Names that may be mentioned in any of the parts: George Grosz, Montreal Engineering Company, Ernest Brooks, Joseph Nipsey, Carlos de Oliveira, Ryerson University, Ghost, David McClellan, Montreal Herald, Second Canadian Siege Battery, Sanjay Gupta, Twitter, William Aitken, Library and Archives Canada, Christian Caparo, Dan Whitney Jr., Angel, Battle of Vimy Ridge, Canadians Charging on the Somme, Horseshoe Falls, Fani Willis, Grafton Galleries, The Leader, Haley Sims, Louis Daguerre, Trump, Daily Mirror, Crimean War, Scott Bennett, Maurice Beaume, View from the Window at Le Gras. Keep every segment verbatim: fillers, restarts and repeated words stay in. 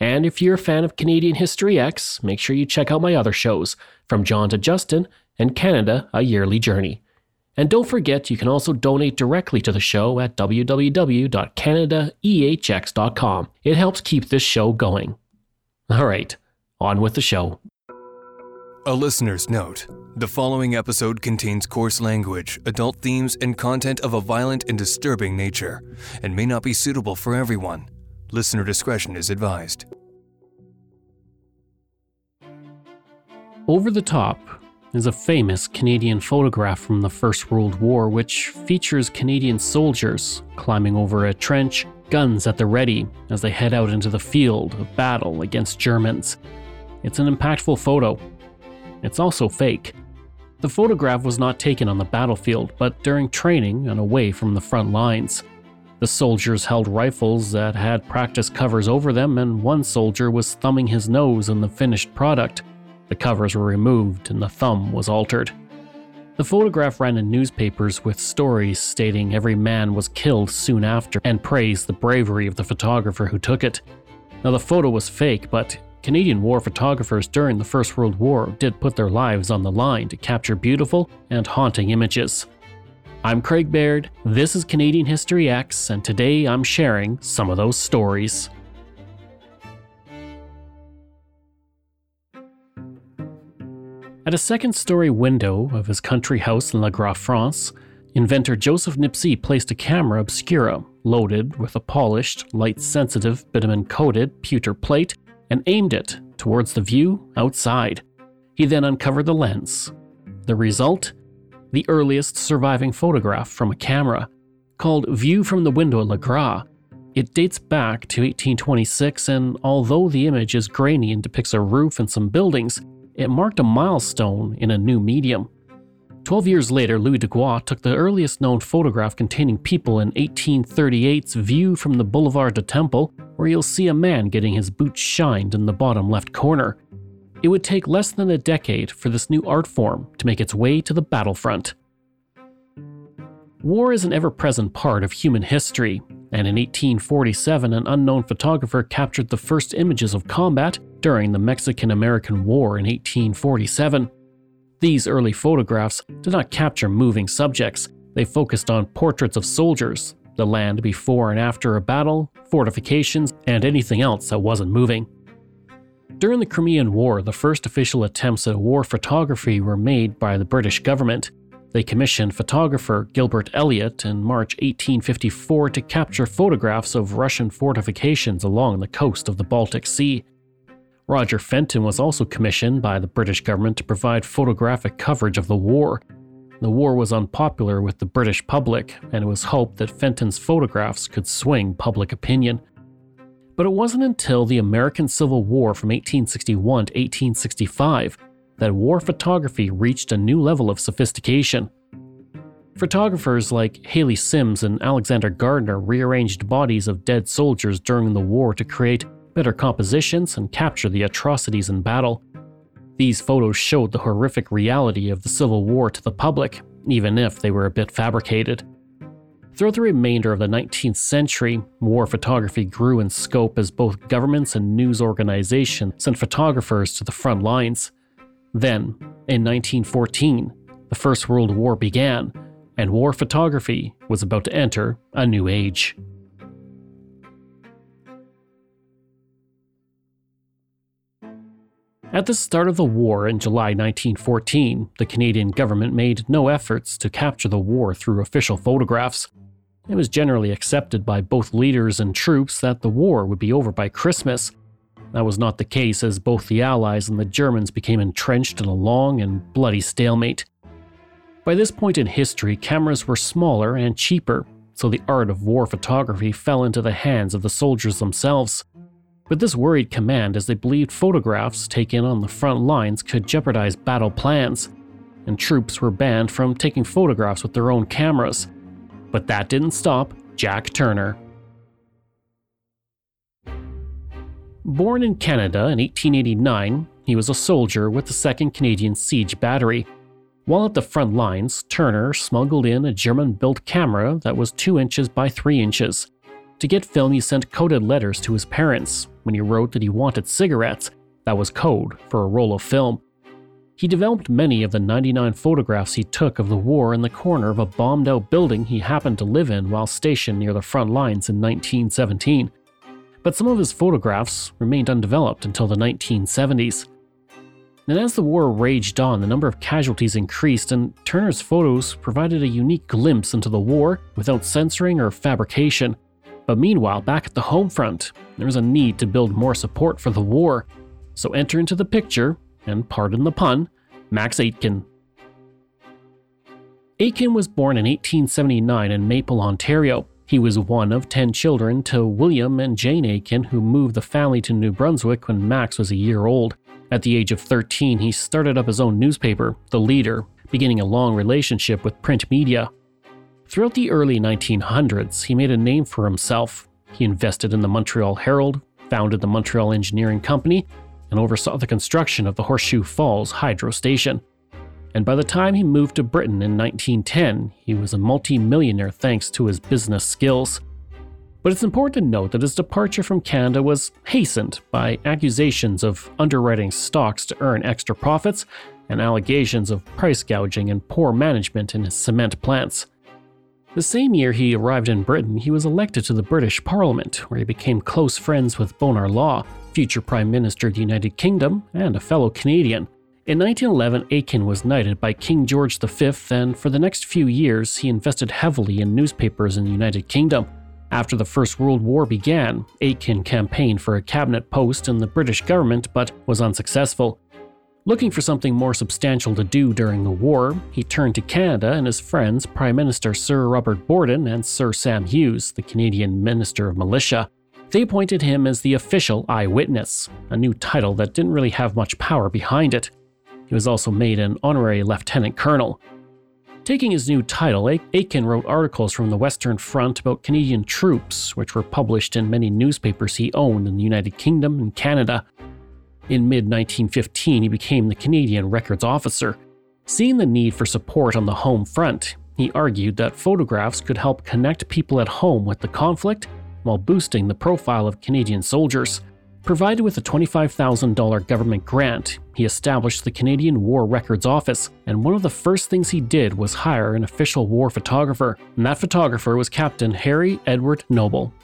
And if you're a fan of Canadian History X, make sure you check out my other shows, From John to Justin and Canada, a Yearly Journey. And don't forget, you can also donate directly to the show at w w w dot canada e h x dot com. It helps keep this show going. All right, on with the show. A listener's note. The following episode contains coarse language, adult themes, and content of a violent and disturbing nature, and may not be suitable for everyone. Listener discretion is advised. Over the Top is a famous Canadian photograph from the First World War which features Canadian soldiers climbing over a trench, guns at the ready, as they head out into the field of battle against Germans. It's an impactful photo. It's also fake. The photograph was not taken on the battlefield, but during training and away from the front lines. The soldiers held rifles that had practice covers over them, and one soldier was thumbing his nose in the finished product. The covers were removed and the thumb was altered. The photograph ran in newspapers with stories stating every man was killed soon after and praised the bravery of the photographer who took it. Now, the photo was fake, but Canadian war photographers during the First World War did put their lives on the line to capture beautiful and haunting images. I'm Craig Baird, this is Canadian History X, and today I'm sharing some of those stories. At a second-story window of his country house in Le Gras, France, inventor Joseph Nipsey placed a camera obscura, loaded with a polished, light-sensitive, bitumen-coated pewter plate, and aimed it towards the view outside. He then uncovered the lens. The result? The earliest surviving photograph from a camera, called View from the Window at Le Gras. It dates back to eighteen twenty-six, and although the image is grainy and depicts a roof and some buildings, it marked a milestone in a new medium. Twelve years later, Louis Daguerre took the earliest known photograph containing people in eighteen thirty-eight's View from the Boulevard du Temple, where you'll see a man getting his boots shined in the bottom left corner. It would take less than a decade for this new art form to make its way to the battlefront. War is an ever-present part of human history, and in eighteen forty-seven, an unknown photographer captured the first images of combat during the Mexican-American War in eighteen forty-seven. These early photographs did not capture moving subjects. They focused on portraits of soldiers, the land before and after a battle, fortifications, and anything else that wasn't moving. During the Crimean War, the first official attempts at war photography were made by the British government. They commissioned photographer Gilbert Elliot in March eighteen fifty-four to capture photographs of Russian fortifications along the coast of the Baltic Sea. Roger Fenton was also commissioned by the British government to provide photographic coverage of the war. The war was unpopular with the British public, and it was hoped that Fenton's photographs could swing public opinion. But it wasn't until the American Civil War from eighteen sixty-one to eighteen sixty-five that war photography reached a new level of sophistication. Photographers like Haley Sims and Alexander Gardner rearranged bodies of dead soldiers during the war to create better compositions and capture the atrocities in battle. These photos showed the horrific reality of the Civil War to the public, even if they were a bit fabricated. Throughout the remainder of the nineteenth century, war photography grew in scope as both governments and news organizations sent photographers to the front lines. Then, in nineteen fourteen, the First World War began, and war photography was about to enter a new age. At the start of the war in July nineteen fourteen, the Canadian government made no efforts to capture the war through official photographs. It was generally accepted by both leaders and troops that the war would be over by Christmas. That was not the case, as both the Allies and the Germans became entrenched in a long and bloody stalemate. By this point in history, cameras were smaller and cheaper, so the art of war photography fell into the hands of the soldiers themselves. but this worried command as they believed photographs taken on the front lines could jeopardize battle plans, and troops were banned from taking photographs with their own cameras. But that didn't stop Jack Turner. Born in Canada in eighteen eighty-nine, he was a soldier with the Second Canadian Siege Battery. While at the front lines, Turner smuggled in a German-built camera that was two inches by three inches. To get film, he sent coded letters to his parents. When he wrote that he wanted cigarettes, that was code for a roll of film. He developed many of the ninety-nine photographs he took of the war in the corner of a bombed-out building he happened to live in while stationed near the front lines in nineteen seventeen. But some of his photographs remained undeveloped until the nineteen seventies. And as the war raged on, the number of casualties increased, and Turner's photos provided a unique glimpse into the war without censoring or fabrication. But meanwhile, back at the home front, there was a need to build more support for the war. So enter into the picture, and pardon the pun, Max Aitken. Aitken was born in eighteen seventy-nine in Maple, Ontario. He was one of ten children to William and Jane Aitken, who moved the family to New Brunswick when Max was a year old. At the age of thirteen, he started up his own newspaper, The Leader, beginning a long relationship with print media. Throughout the early nineteen hundreds, he made a name for himself. He invested in the Montreal Herald, founded the Montreal Engineering Company, and oversaw the construction of the Horseshoe Falls Hydro Station. And by the time he moved to Britain in nineteen ten, he was a multi-millionaire thanks to his business skills. But it's important to note that his departure from Canada was hastened by accusations of underwriting stocks to earn extra profits and allegations of price gouging and poor management in his cement plants. The same year he arrived in Britain, he was elected to the British Parliament, where he became close friends with Bonar Law, future Prime Minister of the United Kingdom and a fellow Canadian. In nineteen eleven, Aitken was knighted by King George the Fifth, and for the next few years, he invested heavily in newspapers in the United Kingdom. After the First World War began, Aitken campaigned for a cabinet post in the British government but was unsuccessful. Looking for something more substantial to do during the war, he turned to Canada and his friends Prime Minister Sir Robert Borden and Sir Sam Hughes, the Canadian Minister of Militia. They appointed him as the official eyewitness, a new title that didn't really have much power behind it. He was also made an honorary lieutenant colonel. Taking his new title, Aitken wrote articles from the Western Front about Canadian troops, which were published in many newspapers he owned in the United Kingdom and Canada. In mid nineteen fifteen, he became the Canadian Records Officer. Seeing the need for support on the home front, he argued that photographs could help connect people at home with the conflict while boosting the profile of Canadian soldiers. Provided with a twenty-five thousand dollars government grant, he established the Canadian War Records Office, and one of the first things he did was hire an official war photographer, and that photographer was Captain Harry Edward Noble.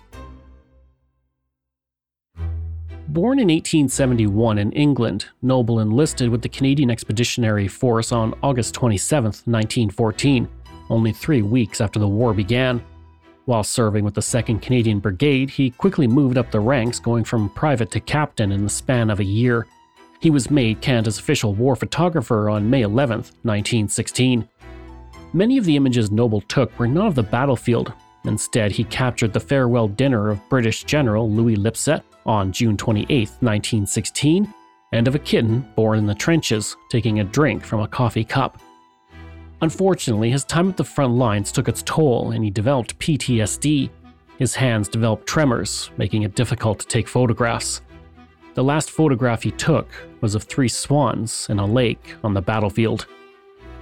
Born in eighteen seventy-one in England, Noble enlisted with the Canadian Expeditionary Force on August twenty-seventh, nineteen fourteen, only three weeks after the war began. While serving with the Second Canadian Brigade, he quickly moved up the ranks, going from private to captain in the span of a year. He was made Canada's official war photographer on May eleventh, nineteen sixteen. Many of the images Noble took were not of the battlefield. Instead, he captured the farewell dinner of British General Louis Lipsett on June twenty-eighth, nineteen sixteen, and of a kitten born in the trenches, taking a drink from a coffee cup. Unfortunately, his time at the front lines took its toll and he developed P T S D. His hands developed tremors, making it difficult to take photographs. The last photograph he took was of three swans in a lake on the battlefield.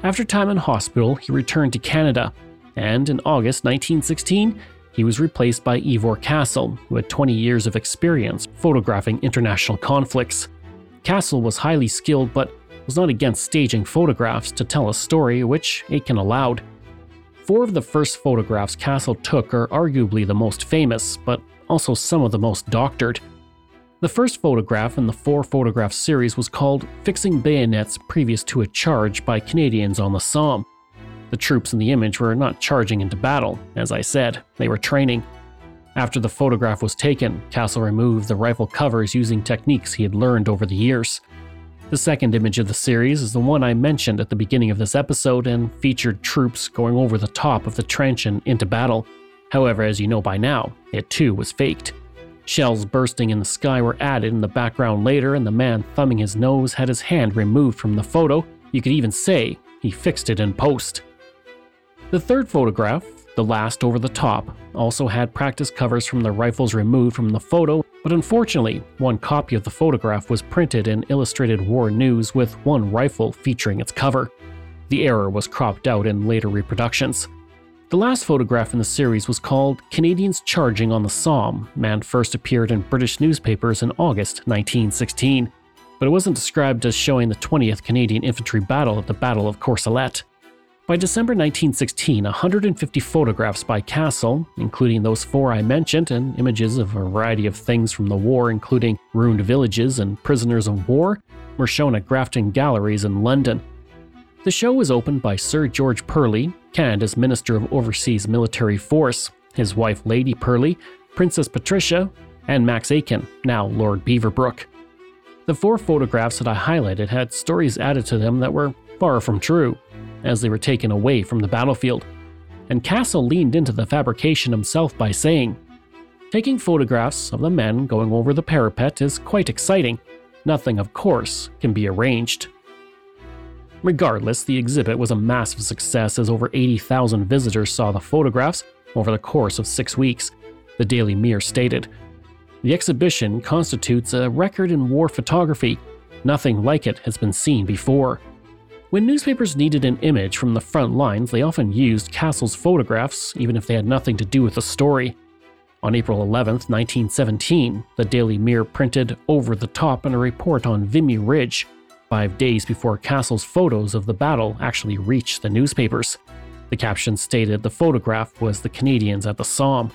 After time in hospital, he returned to Canada, and in August nineteen sixteen, he was replaced by Ivor Castle, who had twenty years of experience photographing international conflicts. Castle was highly skilled, but was not against staging photographs to tell a story, which Aitken allowed. Four of the first photographs Castle took are arguably the most famous, but also some of the most doctored. The first photograph in the four-photograph series was called Fixing Bayonets Previous to a Charge by Canadians on the Somme. The troops in the image were not charging into battle, as I said, they were training. After the photograph was taken, Castle removed the rifle covers using techniques he had learned over the years. The second image of the series is the one I mentioned at the beginning of this episode and featured troops going over the top of the trench and into battle. However, as you know by now, it too was faked. Shells bursting in the sky were added in the background later, and the man thumbing his nose had his hand removed from the photo. You could even say he fixed it in post. The third photograph, the last over the top, also had practice covers from the rifles removed from the photo, but unfortunately, one copy of the photograph was printed in Illustrated War News with one rifle featuring its cover. The error was cropped out in later reproductions. The last photograph in the series was called Canadians Charging on the Somme and first appeared in British newspapers in August nineteen sixteen, but it wasn't described as showing the twentieth Canadian Infantry Battle at the Battle of Courcelette. By December nineteen sixteen, one hundred fifty photographs by Castle, including those four I mentioned, and images of a variety of things from the war including ruined villages and prisoners of war, were shown at Grafton Galleries in London. The show was opened by Sir George Purley, Canada's Minister of Overseas Military Force, his wife Lady Purley, Princess Patricia, and Max Aitken, now Lord Beaverbrook. The four photographs that I highlighted had stories added to them that were far from true, as they were taken away from the battlefield. And Castle leaned into the fabrication himself by saying, "Taking photographs of the men going over the parapet is quite exciting. Nothing, of course, can be arranged." Regardless, the exhibit was a massive success as over eighty thousand visitors saw the photographs over the course of six weeks, the Daily Mirror stated. The exhibition constitutes a record in war photography. Nothing like it has been seen before. When newspapers needed an image from the front lines, they often used Castle's photographs, even if they had nothing to do with the story. On April eleventh, nineteen seventeen, the Daily Mirror printed Over the Top in a report on Vimy Ridge, five days before Castle's photos of the battle actually reached the newspapers. The caption stated the photograph was the Canadians at the Somme.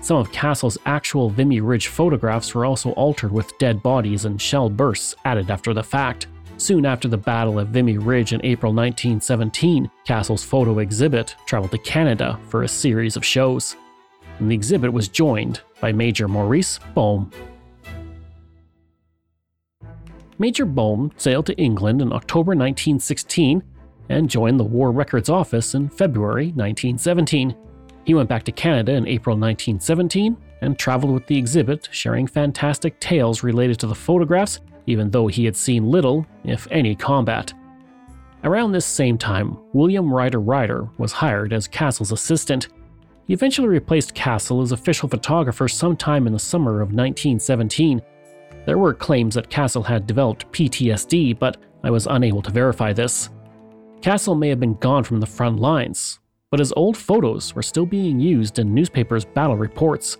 Some of Castle's actual Vimy Ridge photographs were also altered with dead bodies and shell bursts added after the fact. Soon after the Battle of Vimy Ridge in April nineteen seventeen, Castle's photo exhibit traveled to Canada for a series of shows. And the exhibit was joined by Major Maurice Beaume. Major Beaume sailed to England in October nineteen sixteen and joined the War Records Office in February nineteen seventeen. He went back to Canada in April nineteen seventeen and traveled with the exhibit, sharing fantastic tales related to the photographs, even though he had seen little, if any, combat. Around this same time, William Rider-Rider was hired as Castle's assistant. He eventually replaced Castle as official photographer sometime in the summer of nineteen seventeen. There were claims that Castle had developed P T S D, but I was unable to verify this. Castle may have been gone from the front lines, but his old photos were still being used in newspapers' battle reports.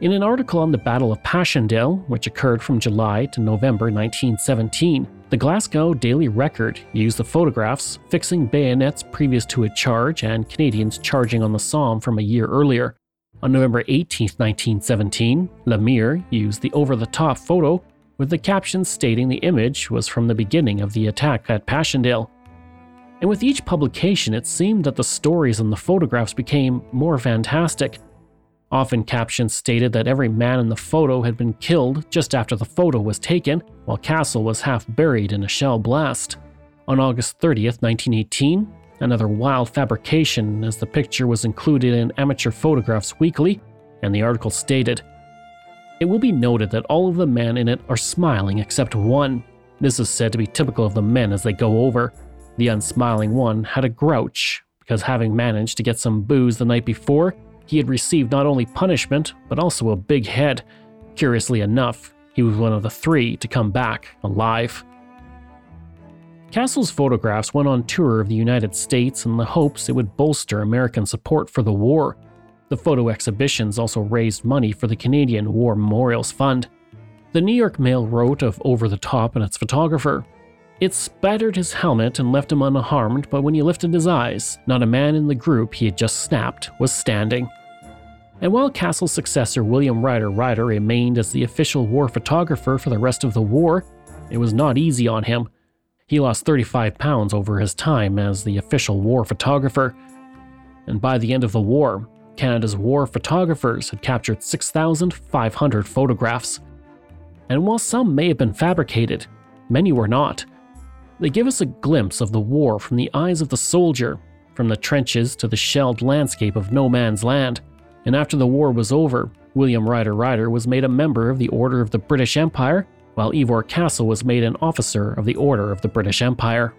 In an article on the Battle of Passchendaele, which occurred from July to November nineteen seventeen, the Glasgow Daily Record used the photographs fixing bayonets previous to a charge and Canadians charging on the Somme from a year earlier. On November eighteenth, nineteen seventeen, Le Mire used the over-the-top photo with the caption stating the image was from the beginning of the attack at Passchendaele. And with each publication, it seemed that the stories and the photographs became more fantastic. Often captions stated that every man in the photo had been killed just after the photo was taken, while Castle was half buried in a shell blast. On August thirtieth, nineteen eighteen, another wild fabrication, as the picture was included in Amateur Photographs Weekly, and the article stated, "It will be noted that all of the men in it are smiling except one. This is said to be typical of the men as they go over. The unsmiling one had a grouch, because having managed to get some booze the night before, he had received not only punishment, but also a big head. Curiously enough, he was one of the three to come back alive." Castle's photographs went on tour of the United States in the hopes it would bolster American support for the war. The photo exhibitions also raised money for the Canadian War Memorials Fund. The New York Mail wrote of Over the Top and its photographer, "It spattered his helmet and left him unharmed, but when he lifted his eyes, not a man in the group he had just snapped was standing." And while Castle's successor William Rider-Rider remained as the official war photographer for the rest of the war, it was not easy on him. He lost thirty-five pounds over his time as the official war photographer. And by the end of the war, Canada's war photographers had captured six thousand five hundred photographs. And while some may have been fabricated, many were not. They give us a glimpse of the war from the eyes of the soldier, from the trenches to the shelled landscape of no man's land. And after the war was over, William Rider-Rider was made a member of the Order of the British Empire, while Ivor Castle was made an officer of the Order of the British Empire.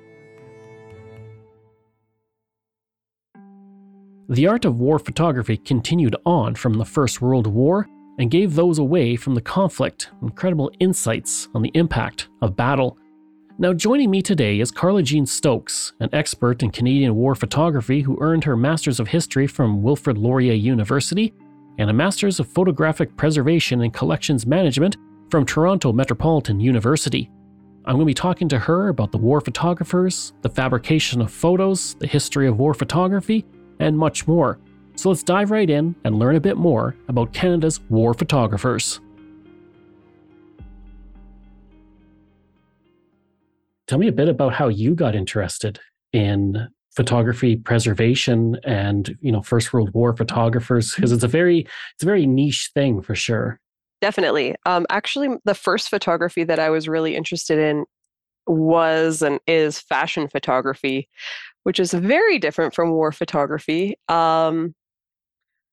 The art of war photography continued on from the First World War and gave those away from the conflict incredible insights on the impact of battle. Now joining me today is Carla Jean Stokes, an expert in Canadian war photography who earned her Master's of History from Wilfrid Laurier University and a Master's of Photographic Preservation and Collections Management from Toronto Metropolitan University. I'm going to be talking to her about the war photographers, the fabrication of photos, the history of war photography, and much more. So let's dive right in and learn a bit more about Canada's war photographers. Tell me a bit about how you got interested in photography preservation and, you know, First World War photographers, because it's a very it's a very niche thing for sure. Definitely. Um, actually, the first photography that I was really interested in was and is fashion photography, which is very different from war photography. Um,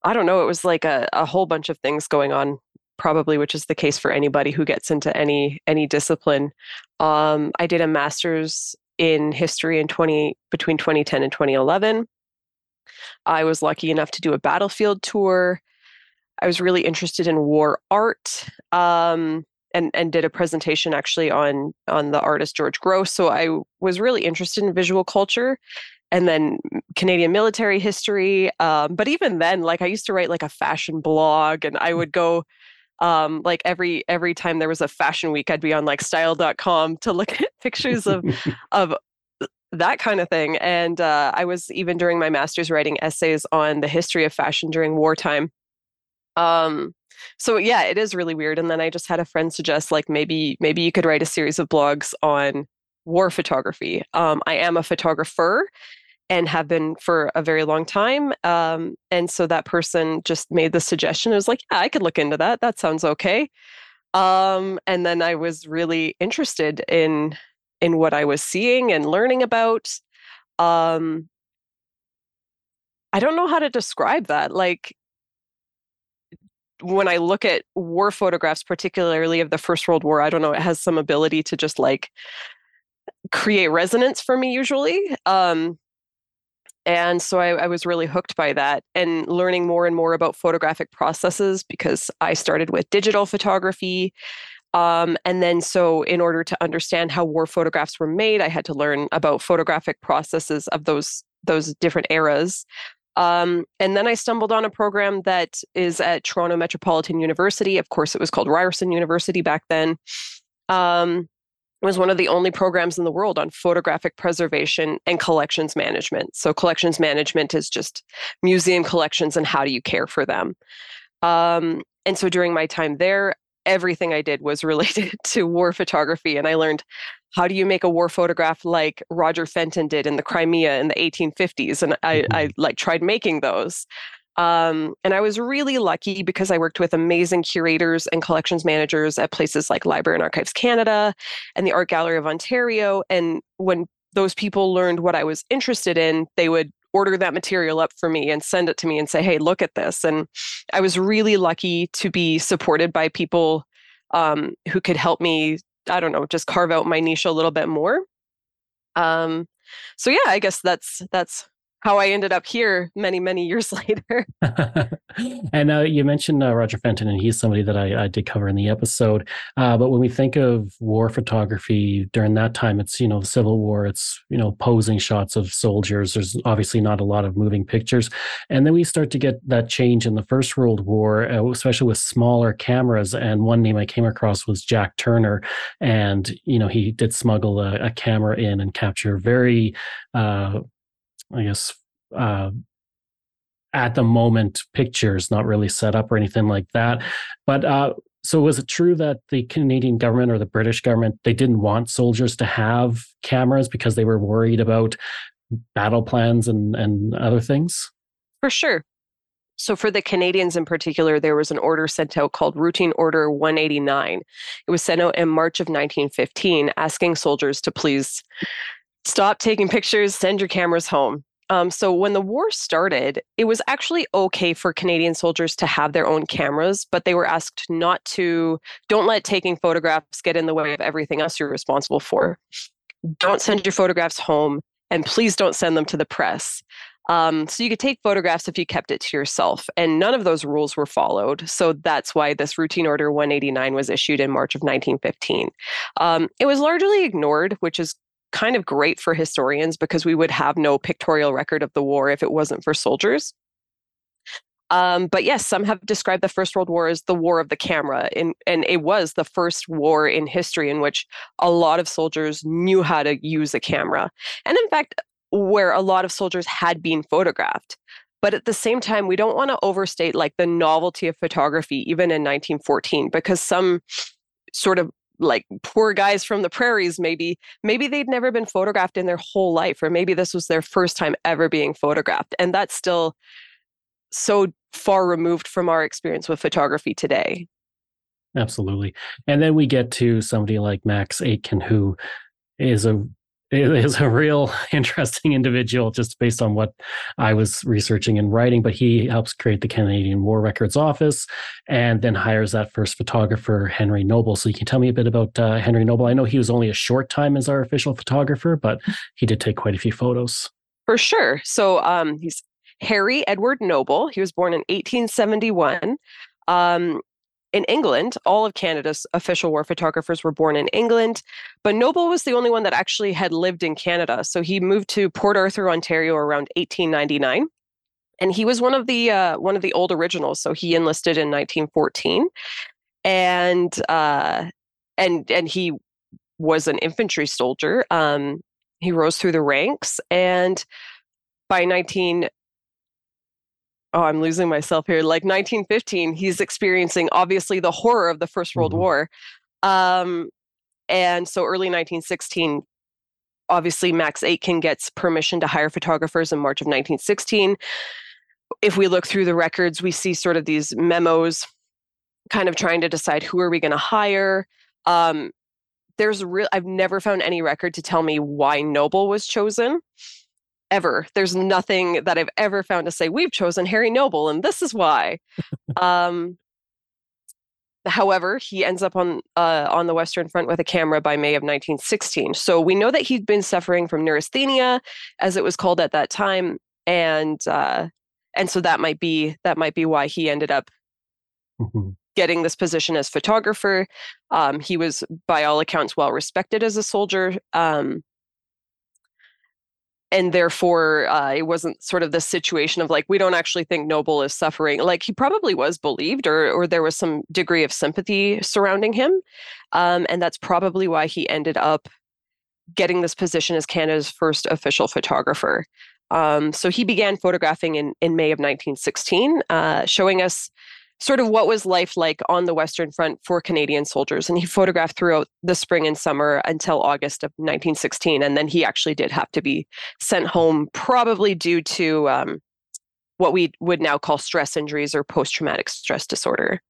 I don't know. It was like a, a whole bunch of things going on, probably, which is the case for anybody who gets into any any discipline. Um, I did a master's in history in twenty between twenty ten and twenty eleven. I was lucky enough to do a battlefield tour. I was really interested in war art, um, and and did a presentation actually on on the artist George Grosz. So I was really interested in visual culture, and then Canadian military history. Um, but even then, like I used to write like a fashion blog, and I would go. Um, like every every time there was a fashion week, I'd be on like style dot com to look at pictures of of that kind of thing. And uh, I was even during my master's writing essays on the history of fashion during wartime. Um, so yeah, it is really weird. And then I just had a friend suggest like maybe maybe you could write a series of blogs on war photography. Um, I am a photographer and have been for a very long time. Um, and so that person just made the suggestion. I was like, yeah, I could look into that. That sounds okay. Um, and then I was really interested in, in what I was seeing and learning about. Um, I don't know how to describe that. Like when I look at war photographs, particularly of the First World War, I don't know, it has some ability to just like create resonance for me usually. Um, And so I, I was really hooked by that and learning more and more about photographic processes because I started with digital photography. Um, and then so in order to understand how war photographs were made, I had to learn about photographic processes of those, those different eras. Um, and then I stumbled on a program that is at Toronto Metropolitan University. Of course, it was called Ryerson University back then. Um, It was one of the only programs in the world on photographic preservation and collections management. So collections management is just museum collections and how do you care for them. Um, and so during my time there, everything I did was related to war photography. And I learned how do you make a war photograph like Roger Fenton did in the Crimea in the eighteen fifties. And I, I like tried making those. Um, and I was really lucky because I worked with amazing curators and collections managers at places like Library and Archives Canada and the Art Gallery of Ontario. And when those people learned what I was interested in, they would order that material up for me and send it to me and say, hey, look at this. And I was really lucky to be supported by people um, who could help me, I don't know, just carve out my niche a little bit more. Um, so yeah, I guess that's that's. how I ended up here many, many years later. And uh, you mentioned uh, Roger Fenton, and he's somebody that I, I did cover in the episode. Uh, but when we think of war photography during that time, it's, you know, the Civil War, it's, you know, posing shots of soldiers. There's obviously not a lot of moving pictures. And then we start to get that change in the First World War, uh, especially with smaller cameras. And one name I came across was Jack Turner. And, you know, he did smuggle a, a camera in and capture very, uh, I guess, uh, at the moment, pictures not really set up or anything like that. But uh, so was it true that the Canadian government or the British government, they didn't want soldiers to have cameras because they were worried about battle plans and, and other things? For sure. So for the Canadians in particular, there was an order sent out called Routine Order one eighty-nine. It was sent out in March of nineteen fifteen, asking soldiers to please stop taking pictures, send your cameras home. Um, so when the war started, it was actually okay for Canadian soldiers to have their own cameras, but they were asked not to, don't let taking photographs get in the way of everything else you're responsible for. Don't send your photographs home, and please don't send them to the press. Um, so you could take photographs if you kept it to yourself, and none of those rules were followed. So that's why this Routine Order one eighty-nine was issued in March of nineteen fifteen. Um, it was largely ignored, which is kind of great for historians because we would have no pictorial record of the war if it wasn't for soldiers. Um, but yes, some have described the First World War as the war of the camera, in, and it was the first war in history in which a lot of soldiers knew how to use a camera. And in fact, where a lot of soldiers had been photographed. But at the same time, we don't want to overstate like the novelty of photography, even in nineteen fourteen, because some sort of like poor guys from the prairies, maybe, maybe they'd never been photographed in their whole life, or maybe this was their first time ever being photographed. And that's still so far removed from our experience with photography today. Absolutely. And then we get to somebody like Max Aitken, who is a It is a real interesting individual just based on what I was researching and writing, but he helps create the Canadian War Records Office and then hires that first photographer, Henry Noble. So you can tell me a bit about uh, Henry Noble. I know he was only a short time as our official photographer, but he did take quite a few photos. For sure. So um, he's Harry Edward Noble. He was born in eighteen seventy-one. Um, In England, all of Canada's official war photographers were born in England, but Noble was the only one that actually had lived in Canada. So he moved to Port Arthur, Ontario around eighteen ninety-nine. And he was one of the uh, one of the old originals. So he enlisted in nineteen fourteen. And uh, and and he was an infantry soldier. Um, he rose through the ranks. And by 19... Oh, I'm losing myself here. Like nineteen fifteen, he's experiencing obviously the horror of the First World War. Um, and so early nineteen sixteen, obviously Max Aitken gets permission to hire photographers in March of nineteen sixteen. If we look through the records, we see sort of these memos kind of trying to decide who are we going to hire. Um, there's real, I've never found any record to tell me why Noble was chosen. Ever. There's nothing that I've ever found to say, we've chosen Harry Noble, and this is why. um, however, he ends up on uh, on the Western Front with a camera by May of nineteen sixteen. So we know that he'd been suffering from neurasthenia, as it was called at that time, and uh, and so that might be that might be why he ended up mm-hmm. getting this position as photographer. Um, he was, by all accounts, well respected as a soldier. Um, And therefore, uh, it wasn't sort of the situation of like, we don't actually think Noble is suffering. Like, he probably was believed, or or there was some degree of sympathy surrounding him. Um, and that's probably why he ended up getting this position as Canada's first official photographer. Um, so he began photographing in, in May of nineteen sixteen, uh, showing us sort of what was life like on the Western Front for Canadian soldiers. And he photographed throughout the spring and summer until August of nineteen sixteen. And then he actually did have to be sent home, probably due to um, what we would now call stress injuries or post-traumatic stress disorder.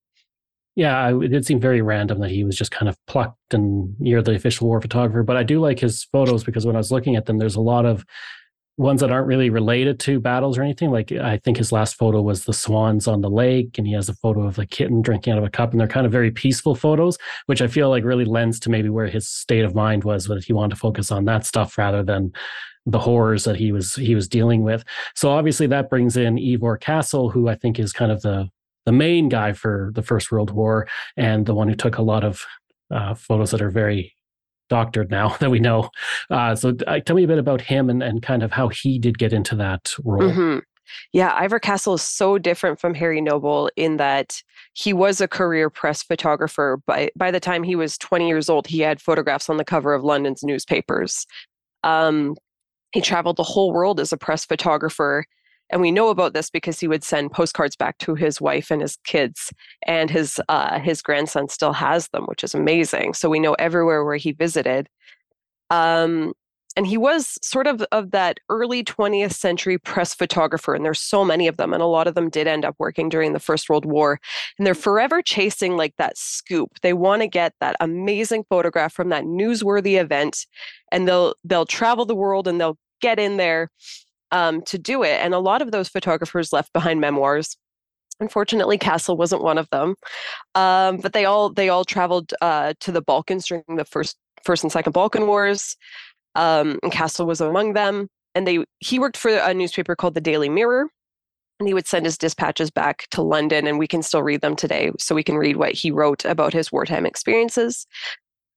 Yeah, it did seem very random that he was just kind of plucked and you're the official war photographer. But I do like his photos because when I was looking at them, there's a lot of ones that aren't really related to battles or anything. Like, I think his last photo was the swans on the lake, and he has a photo of a kitten drinking out of a cup, and they're kind of very peaceful photos, which I feel like really lends to maybe where his state of mind was, that he wanted to focus on that stuff rather than the horrors that he was he was dealing with. So obviously that brings in Ivor Castle, who I think is kind of the the main guy for the First World War, and the one who took a lot of uh, photos that are very doctored now that we know. Uh, so uh, tell me a bit about him and, and kind of how he did get into that role. Mm-hmm. Yeah, Ivor Castle is so different from Harry Noble in that he was a career press photographer. By, by the time he was twenty years old, he had photographs on the cover of London's newspapers. Um, he traveled the whole world as a press photographer. And we know about this because he would send postcards back to his wife and his kids, and his uh, his grandson still has them, which is amazing. So we know everywhere where he visited. Um, and he was sort of of that early twentieth century press photographer, and there's so many of them, and a lot of them did end up working during the First World War. And they're forever chasing like that scoop. They want to get that amazing photograph from that newsworthy event, and they'll they'll travel the world and they'll get in there. um, to do it. And a lot of those photographers left behind memoirs. Unfortunately, Castle wasn't one of them, um, but they all they all traveled uh, to the Balkans during the first first and second Balkan Wars. Um, and Castle was among them, and they he worked for a newspaper called the Daily Mirror, and he would send his dispatches back to London, and we can still read them today, so we can read what he wrote about his wartime experiences.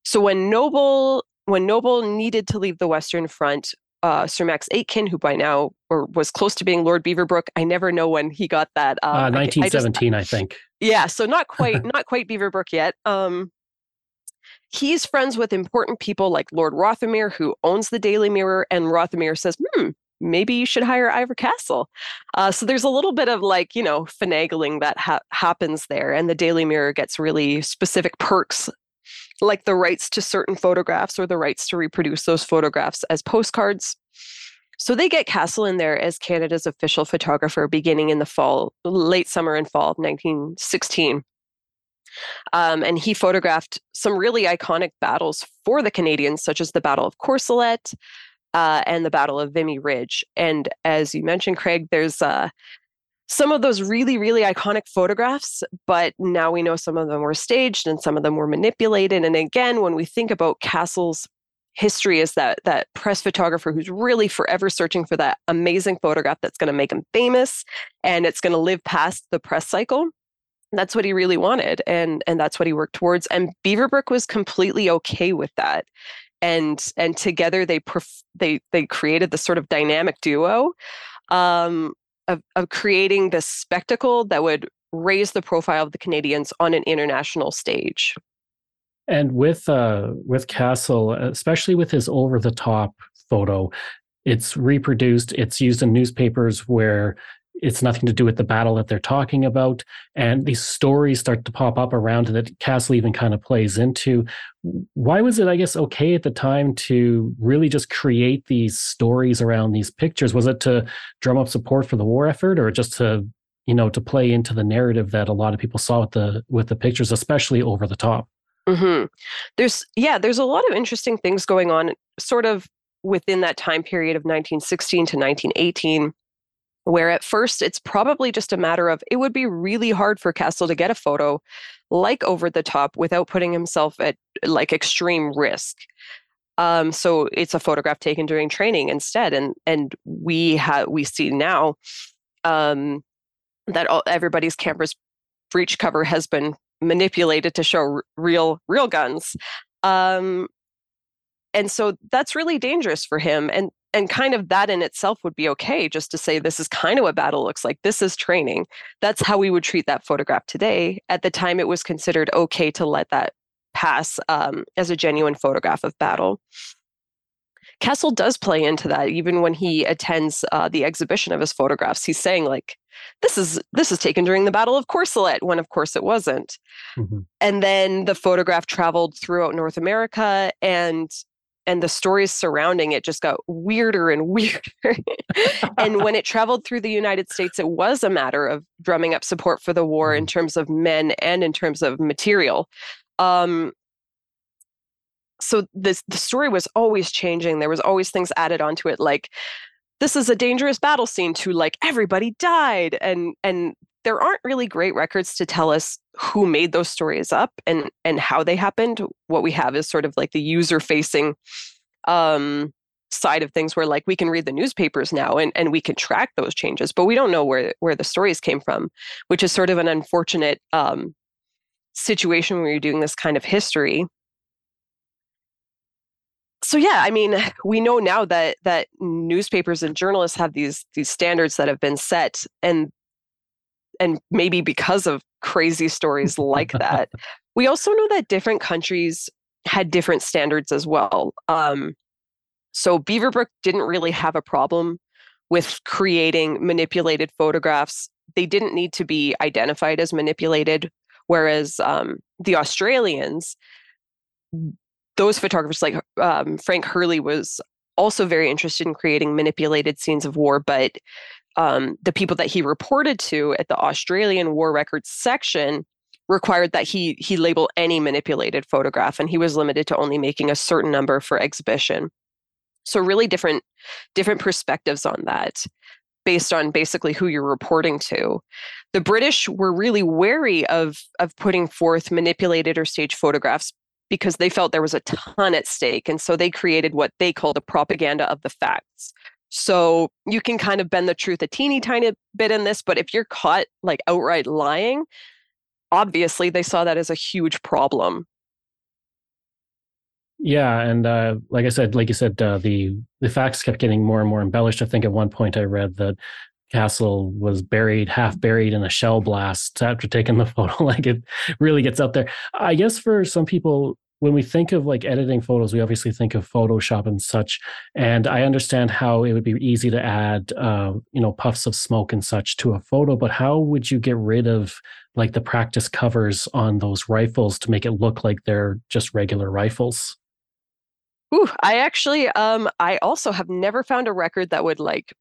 So when Noble when Noble needed to leave the Western Front, Uh, Sir Max Aitken, who by now or was close to being Lord Beaverbrook, I never know when he got that. Um, uh, nineteen seventeen, I, I, just, I think. Yeah, so not quite, not quite Beaverbrook yet. Um, he's friends with important people like Lord Rothermere, who owns the Daily Mirror, and Rothermere says, "Hmm, maybe you should hire Ivor Castle." Uh, so there's a little bit of like you know finagling that ha- happens there, and the Daily Mirror gets really specific perks, like the rights to certain photographs or the rights to reproduce those photographs as postcards. So they get Castle in there as Canada's official photographer beginning in the fall, late summer and fall of nineteen sixteen. Um, and he photographed some really iconic battles for the Canadians, such as the Battle of Courcelette uh, and the Battle of Vimy Ridge. And as you mentioned, Craig, there's uh, some of those really, really iconic photographs, but now we know some of them were staged and some of them were manipulated. And again, when we think about Castle's history as that, that press photographer who's really forever searching for that amazing photograph that's going to make him famous and it's going to live past the press cycle, that's what he really wanted. And, and that's what he worked towards. And Beaverbrook was completely okay with that. And, and together they, perf- they, they created this sort of dynamic duo, um, Of, of creating this spectacle that would raise the profile of the Canadians on an international stage. And with uh, with Castle, especially with his over-the-top photo, it's reproduced, it's used in newspapers where it's nothing to do with the battle that they're talking about. And these stories start to pop up around that Castle even kind of plays into. Why was it, I guess, okay at the time to really just create these stories around these pictures? Was it to drum up support for the war effort, or just to, you know, to play into the narrative that a lot of people saw with the with the pictures, especially over the top? Mm-hmm. There's, yeah, there's a lot of interesting things going on sort of within that time period of nineteen sixteen to nineteen eighteen, where at first it's probably just a matter of it would be really hard for Castle to get a photo like over the top without putting himself at like extreme risk. Um, so it's a photograph taken during training instead, and and we have we see now um, that all, everybody's camera's breech cover has been manipulated to show r- real real guns, um, and so that's really dangerous for him. And. And kind of that in itself would be okay, just to say this is kind of what battle looks like. This is training. That's how we would treat that photograph today. At the time, it was considered okay to let that pass um, as a genuine photograph of battle. Castle does play into that, even when he attends uh, the exhibition of his photographs. He's saying like, "This is this is taken during the Battle of Courcelette," when of course it wasn't. Mm-hmm. And then the photograph traveled throughout North America, and. And the stories surrounding it just got weirder and weirder. And when it traveled through the United States, it was a matter of drumming up support for the war in terms of men and in terms of material. Um, so this, the story was always changing. There was always things added onto it, like this is a dangerous battle scene to like everybody died. And and there aren't really great records to tell us who made those stories up and, and how they happened. What we have is sort of like the user-facing um, side of things, where like we can read the newspapers now and, and we can track those changes, but we don't know where, where the stories came from, which is sort of an unfortunate um, situation when you're doing this kind of history. So yeah, I mean, we know now that that newspapers and journalists have these these standards that have been set, and and maybe because of crazy stories like that. We also know that different countries had different standards as well. Um, so Beaverbrook didn't really have a problem with creating manipulated photographs. They didn't need to be identified as manipulated, whereas um, the Australians, those photographers like um, Frank Hurley was also very interested in creating manipulated scenes of war, but Um, the people that he reported to at the Australian War Records section required that he he label any manipulated photograph, and he was limited to only making a certain number for exhibition. So really different, different perspectives on that based on basically who you're reporting to. The British were really wary of, of putting forth manipulated or staged photographs because they felt there was a ton at stake. And so they created what they called a propaganda of the facts. So you can kind of bend the truth a teeny tiny bit in this, but if you're caught like outright lying, obviously they saw that as a huge problem. Yeah, and uh, like I said, like you said, uh, the the facts kept getting more and more embellished. I think at one point I read that Castle was buried, half buried in a shell blast after taking the photo. Like it really gets out there. I guess for some people, when we think of like editing photos, we obviously think of Photoshop and such. And I understand how it would be easy to add, uh, you know, puffs of smoke and such to a photo. But how would you get rid of like the practice covers on those rifles to make it look like they're just regular rifles? Ooh, I actually, um, I also have never found a record that would like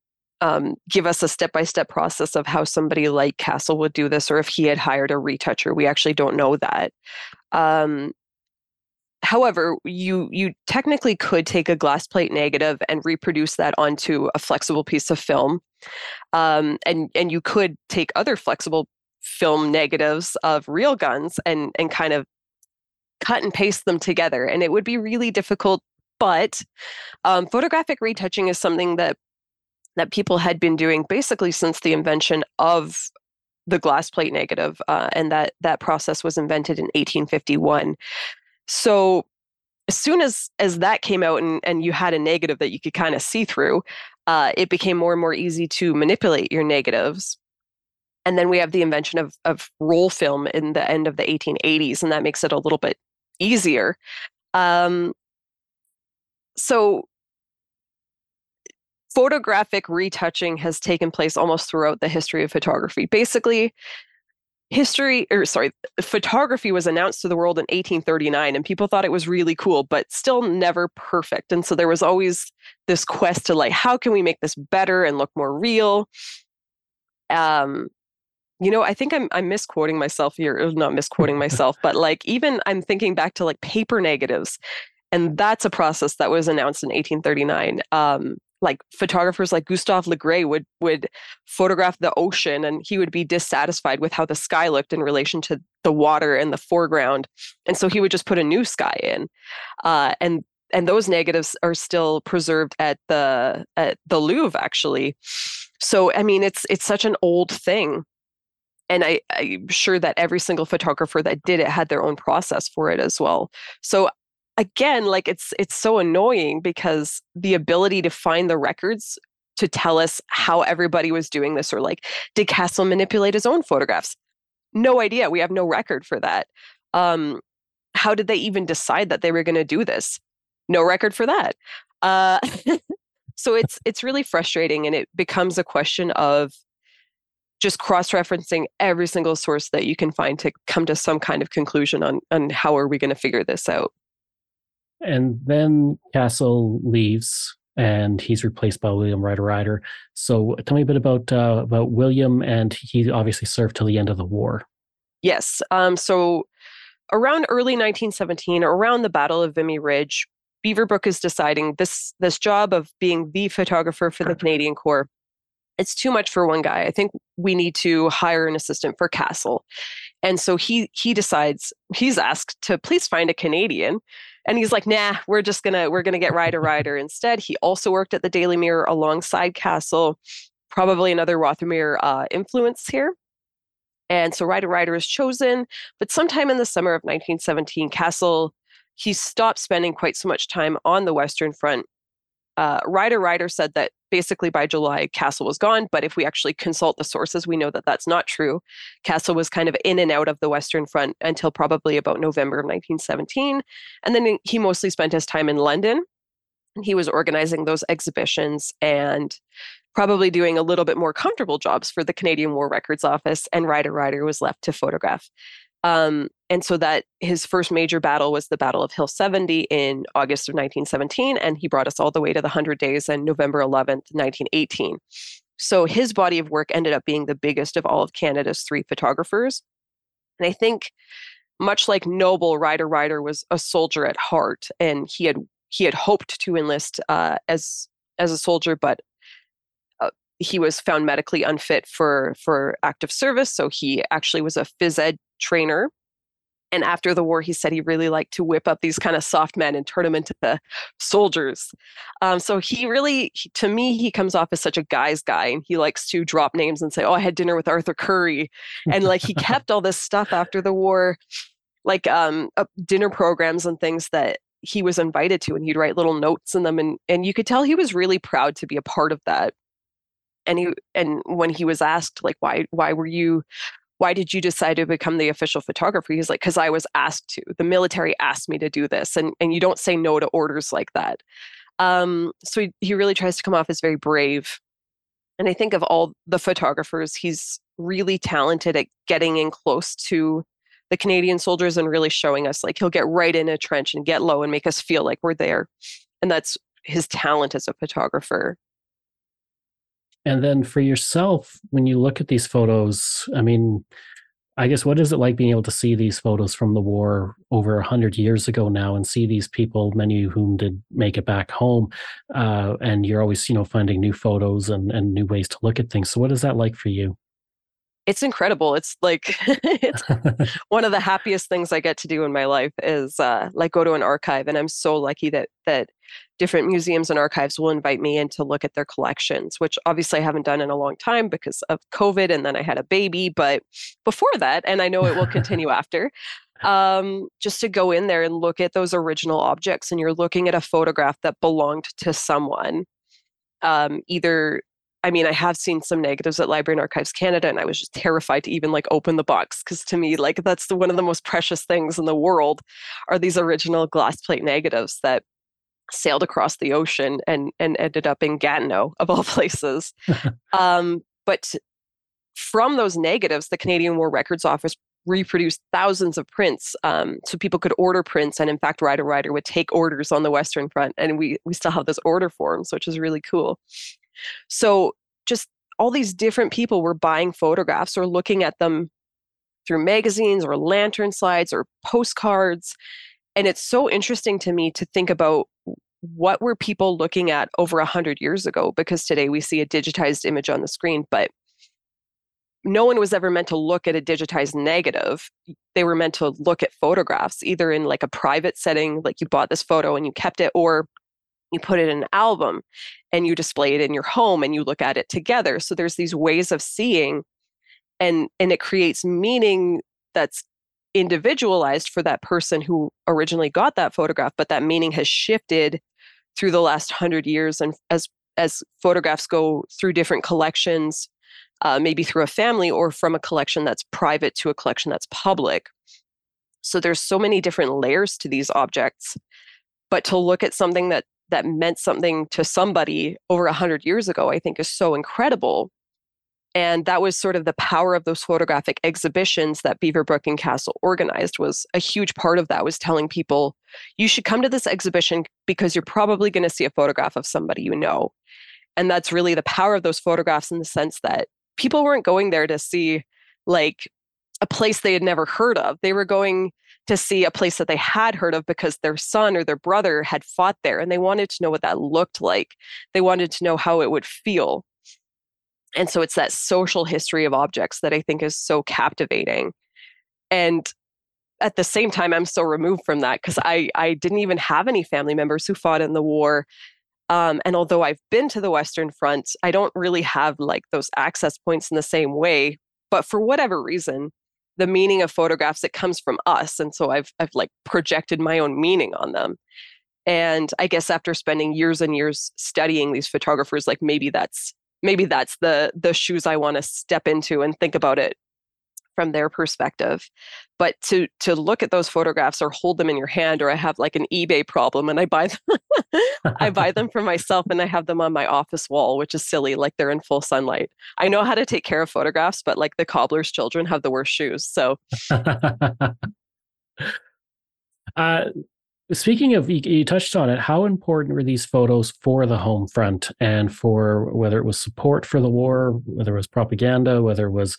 um, give us a step-by-step process of how somebody like Castle would do this, or if he had hired a retoucher. We actually don't know that. Um, however, you you technically could take a glass plate negative and reproduce that onto a flexible piece of film, um, and and you could take other flexible film negatives of real guns and and kind of cut and paste them together, and it would be really difficult. But um, photographic retouching is something that that people had been doing basically since the invention of the glass plate negative, uh, and that that process was invented in eighteen fifty-one. So as soon as as that came out and, and you had a negative that you could kind of see through, uh, it became more and more easy to manipulate your negatives. And then we have the invention of of roll film in the end of the eighteen eighties, and that makes it a little bit easier. Um, so photographic retouching has taken place almost throughout the history of photography. Basically, history, or sorry, photography was announced to the world in eighteen thirty-nine, and people thought it was really cool, but still never perfect. And so there was always this quest to like, how can we make this better and look more real? Um, you know, I think I'm I'm misquoting myself here, not misquoting myself, but like even I'm thinking back to like paper negatives, and that's a process that was announced in eighteen thirty-nine. Um, like photographers like Gustave Le Gras would would photograph the ocean, and he would be dissatisfied with how the sky looked in relation to the water in the foreground, and so he would just put a new sky in, uh, and and those negatives are still preserved at the at the Louvre actually. So I mean, it's it's such an old thing, and I, I'm sure that every single photographer that did it had their own process for it as well. So again, like it's it's so annoying because the ability to find the records to tell us how everybody was doing this, or like, did Castle manipulate his own photographs? No idea. We have no record for that. Um, how did they even decide that they were going to do this? No record for that. Uh, So it's it's really frustrating, and it becomes a question of just cross-referencing every single source that you can find to come to some kind of conclusion on, on how are we going to figure this out. And then Castle leaves, and he's replaced by William Rider-Rider. So tell me a bit about uh, about William, and he obviously served till the end of the war. Yes. Um, so around early nineteen seventeen, around the Battle of Vimy Ridge, Beaverbrook is deciding this this job of being the photographer for the Canadian Corps, it's too much for one guy. I think we need to hire an assistant for Castle. And so he he decides, he's asked to please find a Canadian. And he's like, nah, we're just gonna, we're gonna get Rider-Rider instead. He also worked at the Daily Mirror alongside Castle, probably another Rothermere uh, influence here. And so Rider-Rider is chosen, but sometime in the summer of nineteen seventeen, Castle, he stopped spending quite so much time on the Western Front. Uh, Rider-Rider said that basically by July, Castle was gone. But if we actually consult the sources, we know that that's not true. Castle was kind of in and out of the Western Front until probably about November of nineteen seventeen. And then he mostly spent his time in London. He was organizing those exhibitions and probably doing a little bit more comfortable jobs for the Canadian War Records Office. And Rider-Rider was left to photograph. Um, and so that his first major battle was the Battle of Hill seventy in August of nineteen seventeen, and he brought us all the way to the Hundred Days and November eleventh, nineteen eighteen. So his body of work ended up being the biggest of all of Canada's three photographers. And I think, much like Noble, Rider-Rider was a soldier at heart, and he had he had hoped to enlist uh, as as a soldier, but uh, he was found medically unfit for for active service. So he actually was a phys ed trainer. And after the war, he said he really liked to whip up these kind of soft men and turn them into the soldiers. Um, so he really, he, to me, he comes off as such a guy's guy. And he likes to drop names and say, oh, I had dinner with Arthur Curry. And like he kept all this stuff after the war, like um, uh, dinner programs and things that he was invited to. And he'd write little notes in them. And, and you could tell he was really proud to be a part of that. And he, and when he was asked, like, why, why were you... why did you decide to become the official photographer? He's like, because I was asked to. The military asked me to do this. And, and you don't say no to orders like that. Um, so he, he really tries to come off as very brave. And I think of all the photographers, he's really talented at getting in close to the Canadian soldiers and really showing us, like, he'll get right in a trench and get low and make us feel like we're there. And that's his talent as a photographer. And then for yourself, when you look at these photos, I mean, I guess, what is it like being able to see these photos from the war over one hundred years ago now and see these people, many of whom did make it back home, uh, and you're always, you know, finding new photos and, and new ways to look at things. So what is that like for you? It's incredible. It's like it's one of the happiest things I get to do in my life is uh, like go to an archive. And I'm so lucky that that different museums and archives will invite me in to look at their collections, which obviously I haven't done in a long time because of COVID. And then I had a baby, but before that, and I know it will continue after, um, just to go in there and look at those original objects. And you're looking at a photograph that belonged to someone, um, either I mean, I have seen some negatives at Library and Archives Canada, and I was just terrified to even like open the box because to me, like that's the, one of the most precious things in the world are these original glass plate negatives that sailed across the ocean and and ended up in Gatineau of all places. um, but from those negatives, the Canadian War Records Office reproduced thousands of prints, um, so people could order prints, and in fact, Rider-Rider would take orders on the Western Front, and we we still have those order forms, which is really cool. So just all these different people were buying photographs or looking at them through magazines or lantern slides or postcards. And it's so interesting to me to think about what were people looking at over one hundred years ago, because today we see a digitized image on the screen, but no one was ever meant to look at a digitized negative. They were meant to look at photographs, either in like a private setting, like you bought this photo and you kept it, or you put it in an album and you display it in your home and you look at it together. So there's these ways of seeing, and, and it creates meaning that's individualized for that person who originally got that photograph, but that meaning has shifted through the last hundred years. And as, as photographs go through different collections, uh, maybe through a family or from a collection that's private to a collection that's public. So there's so many different layers to these objects, but to look at something that that meant something to somebody over one hundred years ago, I think is so incredible. And that was sort of the power of those photographic exhibitions that Beaverbrook and Castle organized. Was a huge part of that was telling people, you should come to this exhibition because you're probably going to see a photograph of somebody you know. And that's really the power of those photographs in the sense that people weren't going there to see like a place they had never heard of. They were going to see a place that they had heard of because their son or their brother had fought there. And they wanted to know what that looked like. They wanted to know how it would feel. And so it's that social history of objects that I think is so captivating. And at the same time, I'm so removed from that because I, I didn't even have any family members who fought in the war. Um, and although I've been to the Western Front, I don't really have like those access points in the same way. But for whatever reason, the meaning of photographs, it comes from us. And so I've I've like projected my own meaning on them. And I guess after spending years and years studying these photographers, like maybe that's maybe that's the the shoes I want to step into and think about it from their perspective. But to to look at those photographs or hold them in your hand, or I have like an eBay problem and I buy them I buy them for myself and I have them on my office wall, which is silly, like they're in full sunlight. I know how to take care of photographs, but like the cobbler's children have the worst shoes. So uh Speaking of, you touched on it, how important were these photos for the home front and for whether it was support for the war, whether it was propaganda, whether it was,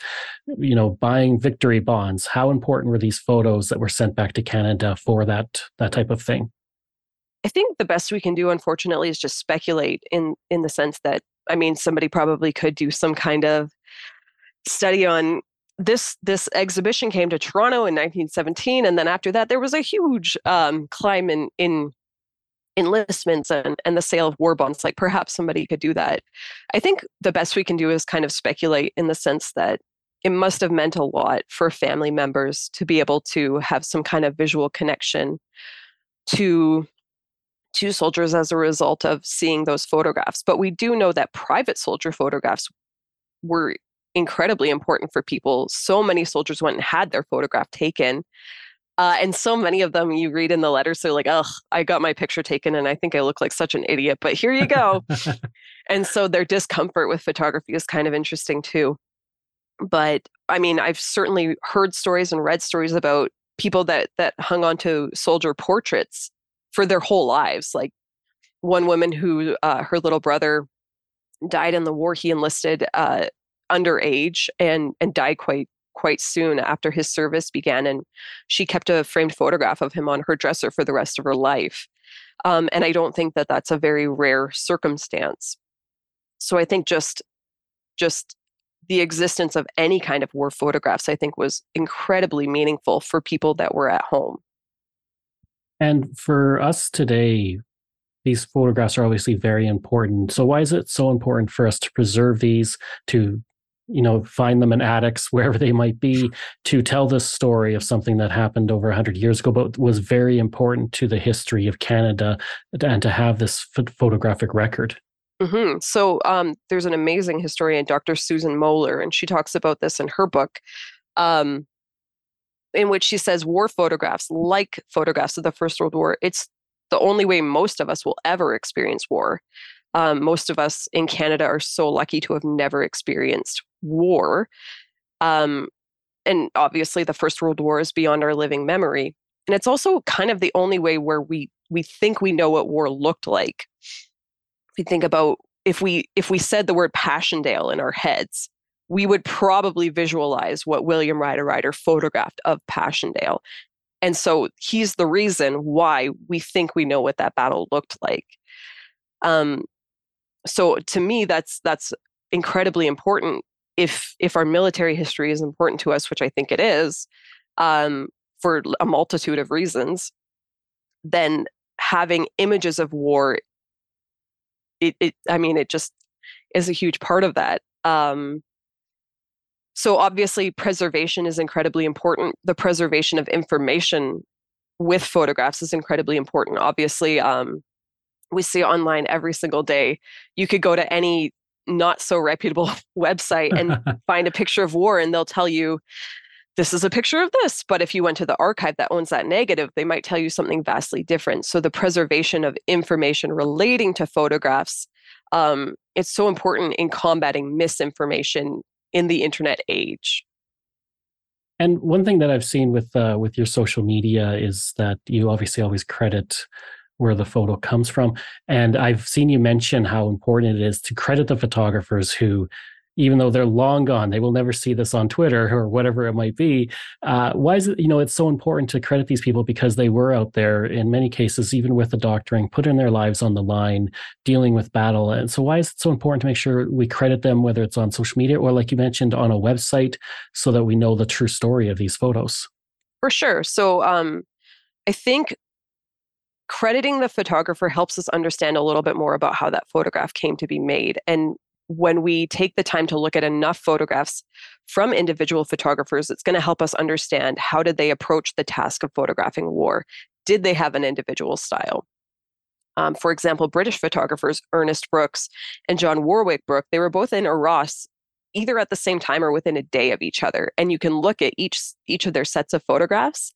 you know, buying victory bonds? How important were these photos that were sent back to Canada for that that type of thing? I think the best we can do, unfortunately, is just speculate in, in the sense that, I mean, somebody probably could do some kind of study on this. This exhibition came to Toronto in nineteen seventeen. And then after that, there was a huge um, climb in, in enlistments and, and the sale of war bonds. Like perhaps somebody could do that. I think the best we can do is kind of speculate in the sense that it must have meant a lot for family members to be able to have some kind of visual connection to, to soldiers as a result of seeing those photographs. But we do know that private soldier photographs were incredibly important for people. So many soldiers went and had their photograph taken. Uh, and so many of them you read in the letters, they're like, "Ugh, I got my picture taken and I think I look like such an idiot, but here you go." And so their discomfort with photography is kind of interesting too. But I mean, I've certainly heard stories and read stories about people that that hung on to soldier portraits for their whole lives. Like one woman who uh, her little brother died in the war, he enlisted uh, underage and and died quite quite soon after his service began. And she kept a framed photograph of him on her dresser for the rest of her life. Um, and I don't think that that's a very rare circumstance. So I think just just the existence of any kind of war photographs, I think, was incredibly meaningful for people that were at home. And for us today, these photographs are obviously very important. So why is it so important for us to preserve these, to, you know, find them in attics, wherever they might be, to tell this story of something that happened over one hundred years ago, but was very important to the history of Canada, and to have this photographic record? Mm-hmm. So um, there's an amazing historian, Doctor Susan Moeller, and she talks about this in her book, um, in which she says war photographs, like photographs of the First World War, it's the only way most of us will ever experience war. Um, most of us in Canada are so lucky to have never experienced war. Um, and obviously, the First World War is beyond our living memory. And it's also kind of the only way where we we think we know what war looked like. If you think about if we if we said the word Passchendaele in our heads, we would probably visualize what William Rider-Rider photographed of Passchendaele. And so he's the reason why we think we know what that battle looked like. Um, so to me, that's that's incredibly important. If if our military history is important to us, which I think it is, um, for a multitude of reasons, then having images of war, It, it, I mean, it just is a huge part of that. Um, so obviously, preservation is incredibly important. The preservation of information with photographs is incredibly important. Obviously, um, we see online every single day. You could go to any not so reputable website and find a picture of war, and they'll tell you, this is a picture of this. But if you went to the archive that owns that negative, they might tell you something vastly different. So the preservation of information relating to photographs, um, it's so important in combating misinformation in the internet age. And one thing that I've seen with uh, with your social media is that you obviously always credit where the photo comes from. And I've seen you mention how important it is to credit the photographers who, even though they're long gone, they will never see this on Twitter or whatever it might be. Uh, why is it, you know, it's so important to credit these people, because they were out there in many cases, even with the doctoring, putting their lives on the line, dealing with battle. And so why is it so important to make sure we credit them, whether it's on social media or, like you mentioned, on a website, so that we know the true story of these photos? For sure. So um, I think crediting the photographer helps us understand a little bit more about how that photograph came to be made. And when we take the time to look at enough photographs from individual photographers, it's going to help us understand, how did they approach the task of photographing war? Did they have an individual style? Um, for example, British photographers Ernest Brooks and John Warwick Brooke, they were both in Arras either at the same time or within a day of each other. And you can look at each, each of their sets of photographs.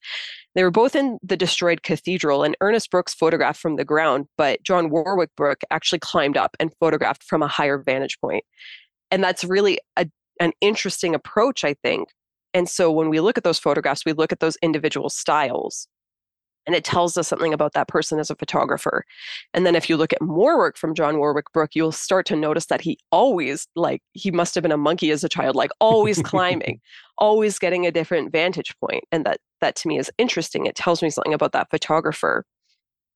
They were both in the destroyed cathedral, and Ernest Brooks photographed from the ground, but John Warwick Brooke actually climbed up and photographed from a higher vantage point. And that's really a, an interesting approach, I think. And so when we look at those photographs, we look at those individual styles, and it tells us something about that person as a photographer. And then if you look at more work from John Warwick Brooke, you'll start to notice that he always, like, he must have been a monkey as a child, like always climbing, always getting a different vantage point. And that, that to me is interesting. It tells me something about that photographer.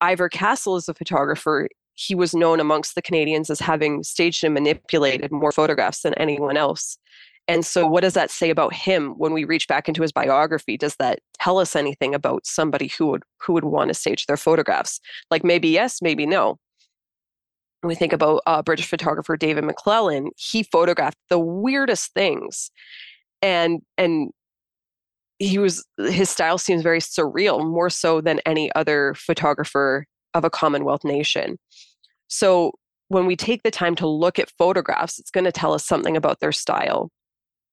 Ivor Castle is a photographer. He was known amongst the Canadians as having staged and manipulated more photographs than anyone else. And so what does that say about him when we reach back into his biography? Does that tell us anything about somebody who would who would want to stage their photographs? Like maybe yes, maybe no. When we think about uh, British photographer David McClellan, he photographed the weirdest things. And and he was his style seems very surreal, more so than any other photographer of a Commonwealth nation. So when we take the time to look at photographs, it's going to tell us something about their style.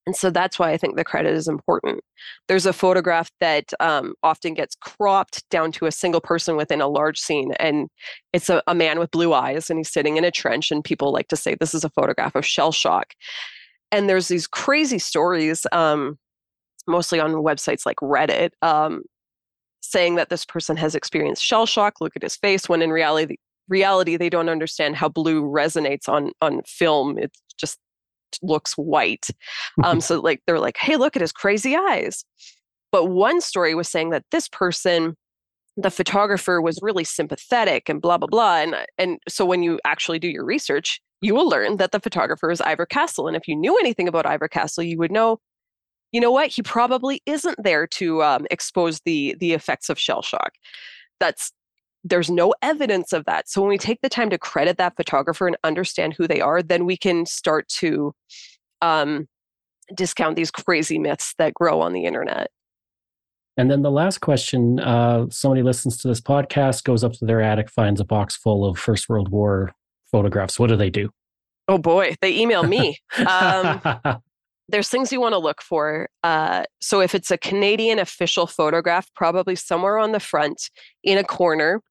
And so that's why I think the credit is important. There's a photograph that um, often gets cropped down to a single person within a large scene. And it's a, a man with blue eyes and he's sitting in a trench, and people like to say, this is a photograph of shell shock. And there's these crazy stories, um, mostly on websites like Reddit, um, saying that this person has experienced shell shock, look at his face, when in reality, reality they don't understand how blue resonates on, on film. It just looks white. Um, so like they're like, hey, look at his crazy eyes. But one story was saying that this person, the photographer, was really sympathetic and blah, blah, blah. And, and so when you actually do your research, you will learn that the photographer is Ivor Castle. And if you knew anything about Ivor Castle, you would know, you know what, he probably isn't there to um, expose the the effects of shell shock. That's There's no evidence of that. So when we take the time to credit that photographer and understand who they are, then we can start to um, discount these crazy myths that grow on the internet. And then the last question, uh, somebody listens to this podcast, goes up to their attic, finds a box full of First World War photographs. What do they do? Oh boy, they email me. um, there's things you want to look for. Uh, so if it's a Canadian official photograph, probably somewhere on the front in a corner,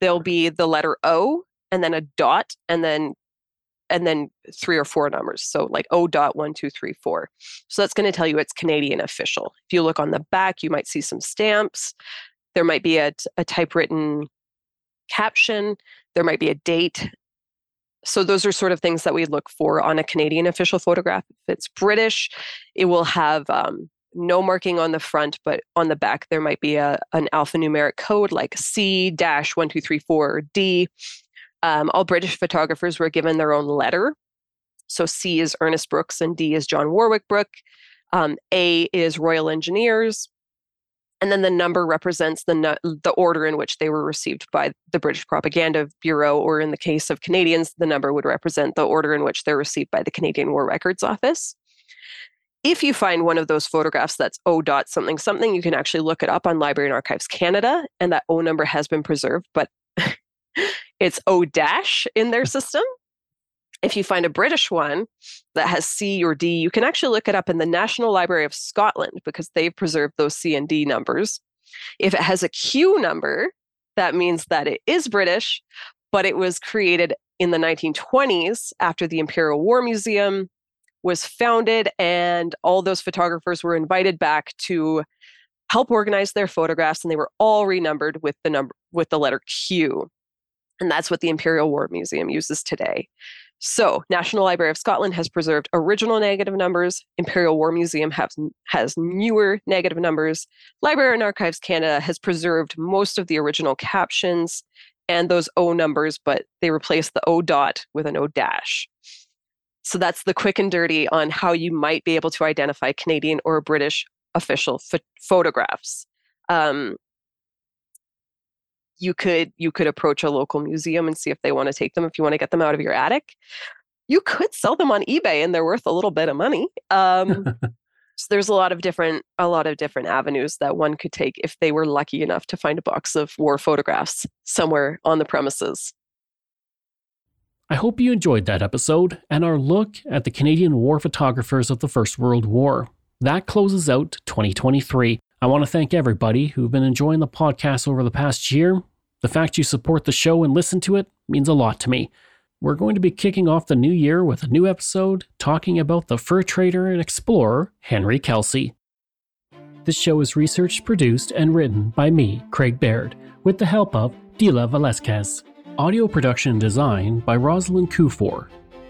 there'll be the letter O and then a dot and then and then three or four numbers. So like O dot one two three four. So that's going to tell you it's Canadian official. If you look on the back, you might see some stamps. There might be a, a typewritten caption. There might be a date. So those are sort of things that we look for on a Canadian official photograph. If it's British, it will have um, no marking on the front, but on the back, there might be a, an alphanumeric code like C one two three four or D. Um, all British photographers were given their own letter. So C is Ernest Brooks and D is John Warwick Brooke. Um, A is Royal Engineers. And then the number represents the nu- the order in which they were received by the British Propaganda Bureau, or in the case of Canadians, the number would represent the order in which they're received by the Canadian War Records Office. If you find one of those photographs that's O dot something something, you can actually look it up on Library and Archives Canada, and that O number has been preserved, but it's O dash in their system. If you find a British one that has C or D, you can actually look it up in the National Library of Scotland because they've preserved those C and D numbers. If it has a Q number, that means that it is British, but it was created in the nineteen twenties after the Imperial War Museum was founded, and all those photographers were invited back to help organize their photographs, and they were all renumbered with the number with the letter Q. And that's what the Imperial War Museum uses today. So National Library of Scotland has preserved original negative numbers. Imperial War Museum has, has newer negative numbers. Library and Archives Canada has preserved most of the original captions and those O numbers, but they replaced the O dot with an O dash. So that's the quick and dirty on how you might be able to identify Canadian or British official ph- photographs. Um, You could you could approach a local museum and see if they want to take them. If you want to get them out of your attic, you could sell them on eBay, and they're worth a little bit of money. Um, so there's a lot of different a lot of different avenues that one could take if they were lucky enough to find a box of war photographs somewhere on the premises. I hope you enjoyed that episode and our look at the Canadian war photographers of the First World War. That closes out twenty twenty-three. I want to thank everybody who've been enjoying the podcast over the past year. The fact you support the show and listen to it means a lot to me. We're going to be kicking off the new year with a new episode talking about the fur trader and explorer Henry Kelsey. This show is researched, produced, and written by me, Craig Baird, with the help of Dila Velasquez. Audio production and design by Rosalind Kufor.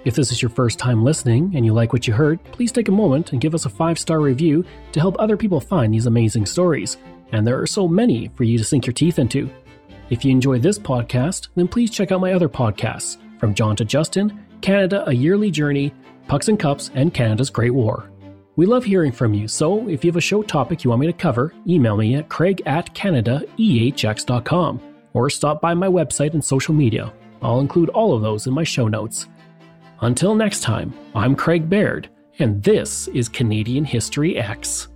If this is your first time listening and you like what you heard, please take a moment and give us a five-star review to help other people find these amazing stories. And there are so many for you to sink your teeth into. If you enjoy this podcast, then please check out my other podcasts, From John to Justin, Canada, a Yearly Journey, Pucks and Cups, and Canada's Great War. We love hearing from you, so if you have a show topic you want me to cover, email me at craig at canada e h x dot com or stop by my website and social media. I'll include all of those in my show notes. Until next time, I'm Craig Baird, and this is Canadian History X.